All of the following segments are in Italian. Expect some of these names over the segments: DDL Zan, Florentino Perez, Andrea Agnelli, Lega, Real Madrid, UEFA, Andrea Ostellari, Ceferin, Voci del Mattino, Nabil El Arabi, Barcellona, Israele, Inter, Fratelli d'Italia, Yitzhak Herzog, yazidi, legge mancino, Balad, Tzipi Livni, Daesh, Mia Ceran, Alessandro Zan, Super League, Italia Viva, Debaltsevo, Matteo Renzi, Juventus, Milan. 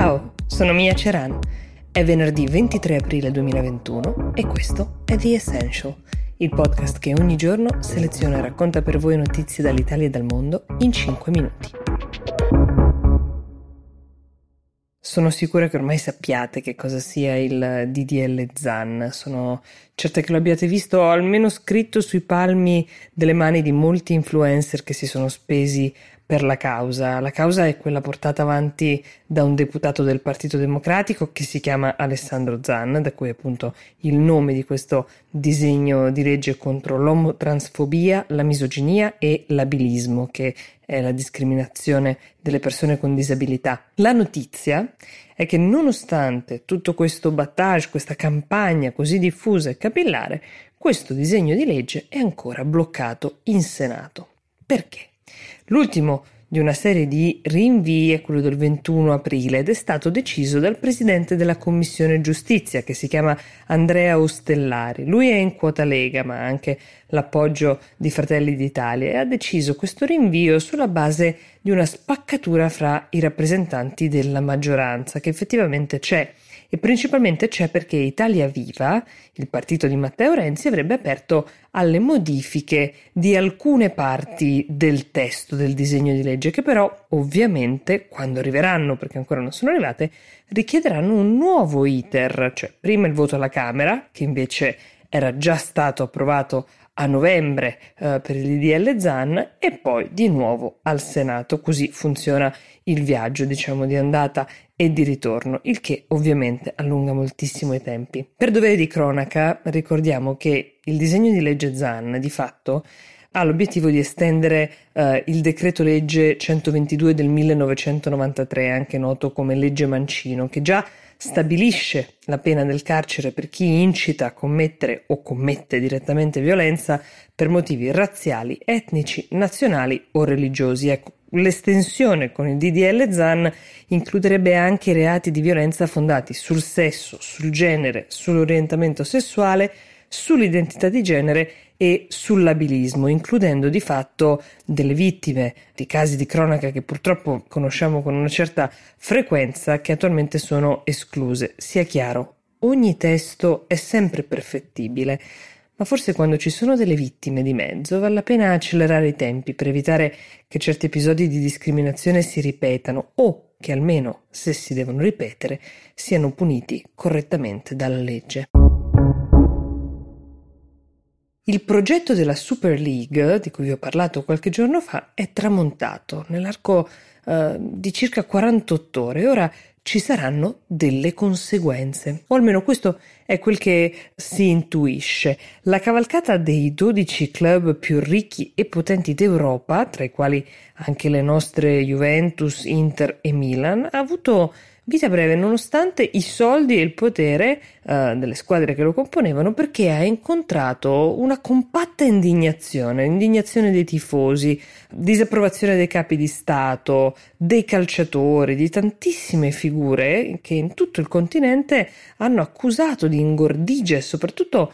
Ciao, sono Mia Ceran. È venerdì 23 aprile 2021 e questo è The Essential, il podcast che ogni giorno seleziona e racconta per voi notizie dall'Italia e dal mondo in 5 minuti. Sono sicura che ormai sappiate che cosa sia il DDL Zan, sono certa che lo abbiate visto o almeno scritto sui palmi delle mani di molti influencer che si sono spesi per la causa. La causa è quella portata avanti da un deputato del Partito Democratico che si chiama Alessandro Zan, da cui appunto il nome di questo disegno di legge contro l'omotransfobia, la misoginia e l'abilismo, che è la discriminazione delle persone con disabilità. La notizia è che nonostante tutto questo battage, questa campagna così diffusa e capillare, questo disegno di legge è ancora bloccato in Senato. Perché? L'ultimo di una serie di rinvii è quello del 21 aprile ed è stato deciso dal presidente della Commissione Giustizia, che si chiama Andrea Ostellari. Lui è in quota Lega, ma ha anche l'appoggio di Fratelli d'Italia, e ha deciso questo rinvio sulla base di una spaccatura fra i rappresentanti della maggioranza, che effettivamente c'è. E principalmente c'è perché Italia Viva, il partito di Matteo Renzi, avrebbe aperto alle modifiche di alcune parti del testo del disegno di legge, che però ovviamente, quando arriveranno, perché ancora non sono arrivate, richiederanno un nuovo iter, cioè prima il voto alla Camera, che invece era già stato approvato a novembre per il DDL Zan, e poi di nuovo al Senato. Così funziona il viaggio, diciamo, di andata e di ritorno, il che ovviamente allunga moltissimo i tempi. Per dovere di cronaca ricordiamo che il disegno di legge Zan di fatto ha l'obiettivo di estendere il decreto legge 122 del 1993, anche noto come legge mancino, che già stabilisce la pena del carcere per chi incita a commettere o commette direttamente violenza per motivi razziali, etnici, nazionali o religiosi. Ecco, l'estensione con il DDL Zan includerebbe anche i reati di violenza fondati sul sesso, sul genere, sull'orientamento sessuale, sull'identità di genere e sull'abilismo, includendo di fatto delle vittime di casi di cronaca che purtroppo conosciamo con una certa frequenza, che attualmente sono escluse. Sia chiaro, ogni testo è sempre perfettibile, ma forse quando ci sono delle vittime di mezzo vale la pena accelerare i tempi per evitare che certi episodi di discriminazione si ripetano, o che almeno, se si devono ripetere, siano puniti correttamente dalla legge. Il progetto della Super League, di cui vi ho parlato qualche giorno fa, è tramontato nell'arco di circa 48 ore. Ora ci saranno delle conseguenze, o almeno questo è quel che si intuisce. La cavalcata dei 12 club più ricchi e potenti d'Europa, tra i quali anche le nostre Juventus, Inter e Milan, ha avuto vita breve nonostante i soldi e il potere delle squadre che lo componevano, perché ha incontrato una compatta indignazione dei tifosi, disapprovazione dei capi di Stato, dei calciatori, di tantissime figure che in tutto il continente hanno accusato di ingordigia e soprattutto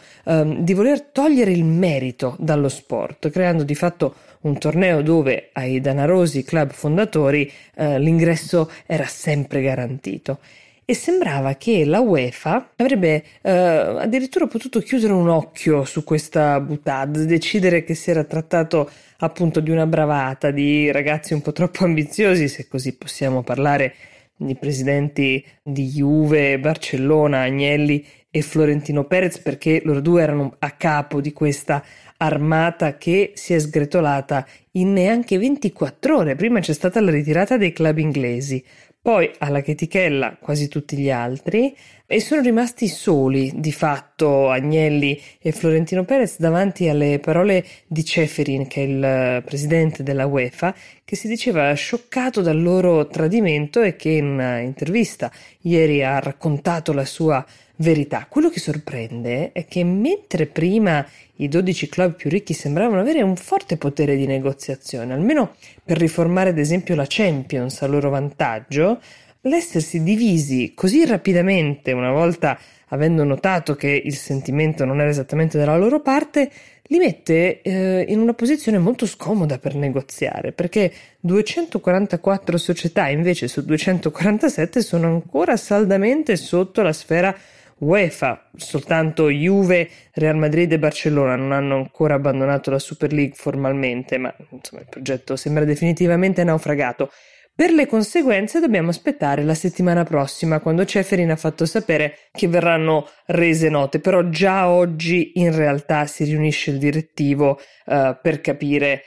di voler togliere il merito dallo sport, creando di fatto un torneo dove ai danarosi club fondatori l'ingresso era sempre garantito. E sembrava che la UEFA avrebbe addirittura potuto chiudere un occhio su questa boutade, decidere che si era trattato appunto di una bravata di ragazzi un po' troppo ambiziosi, se così possiamo parlare, di presidenti di Juve, Barcellona, Agnelli e Florentino Perez, perché loro due erano a capo di questa armata che si è sgretolata in neanche 24 ore. Prima c'è stata la ritirata dei club inglesi, poi alla chetichella quasi tutti gli altri, e sono rimasti soli di fatto Agnelli e Florentino Perez davanti alle parole di Ceferin, che è il presidente della UEFA, che si diceva scioccato dal loro tradimento e che in intervista ieri ha raccontato la sua verità. Quello che sorprende è che mentre prima i 12 club più ricchi sembravano avere un forte potere di negoziazione, almeno per riformare ad esempio la Champions a loro vantaggio, l'essersi divisi così rapidamente, una volta avendo notato che il sentimento non era esattamente dalla loro parte, li mette in una posizione molto scomoda per negoziare, perché 244 società invece su 247 sono ancora saldamente sotto la sfera UEFA. Soltanto Juve, Real Madrid e Barcellona non hanno ancora abbandonato la Super League formalmente, ma insomma il progetto sembra definitivamente naufragato. Per le conseguenze dobbiamo aspettare la settimana prossima, quando Ceferin ha fatto sapere che verranno rese note, però già oggi in realtà si riunisce il direttivo per capire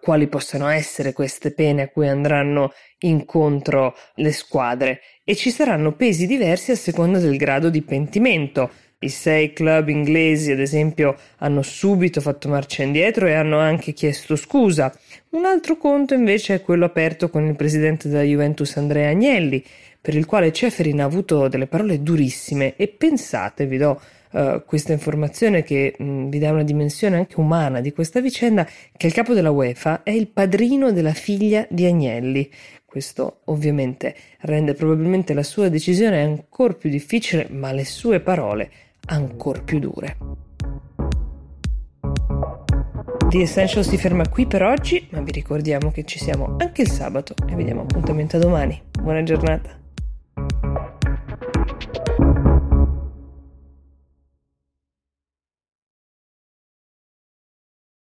quali possano essere queste pene a cui andranno incontro le squadre, e ci saranno pesi diversi a seconda del grado di pentimento. I 6 club inglesi, ad esempio, hanno subito fatto marcia indietro e hanno anche chiesto scusa. Un altro conto invece è quello aperto con il presidente della Juventus Andrea Agnelli, per il quale Ceferin ha avuto delle parole durissime, e pensate, vi do questa informazione che vi dà una dimensione anche umana di questa vicenda, che il capo della UEFA è il padrino della figlia di Agnelli. Questo ovviamente rende probabilmente la sua decisione ancora più difficile, ma le sue parole ancor più dure. The Essential si ferma qui per oggi, ma vi ricordiamo che ci siamo anche il sabato e vi diamo appuntamento a domani. Buona giornata.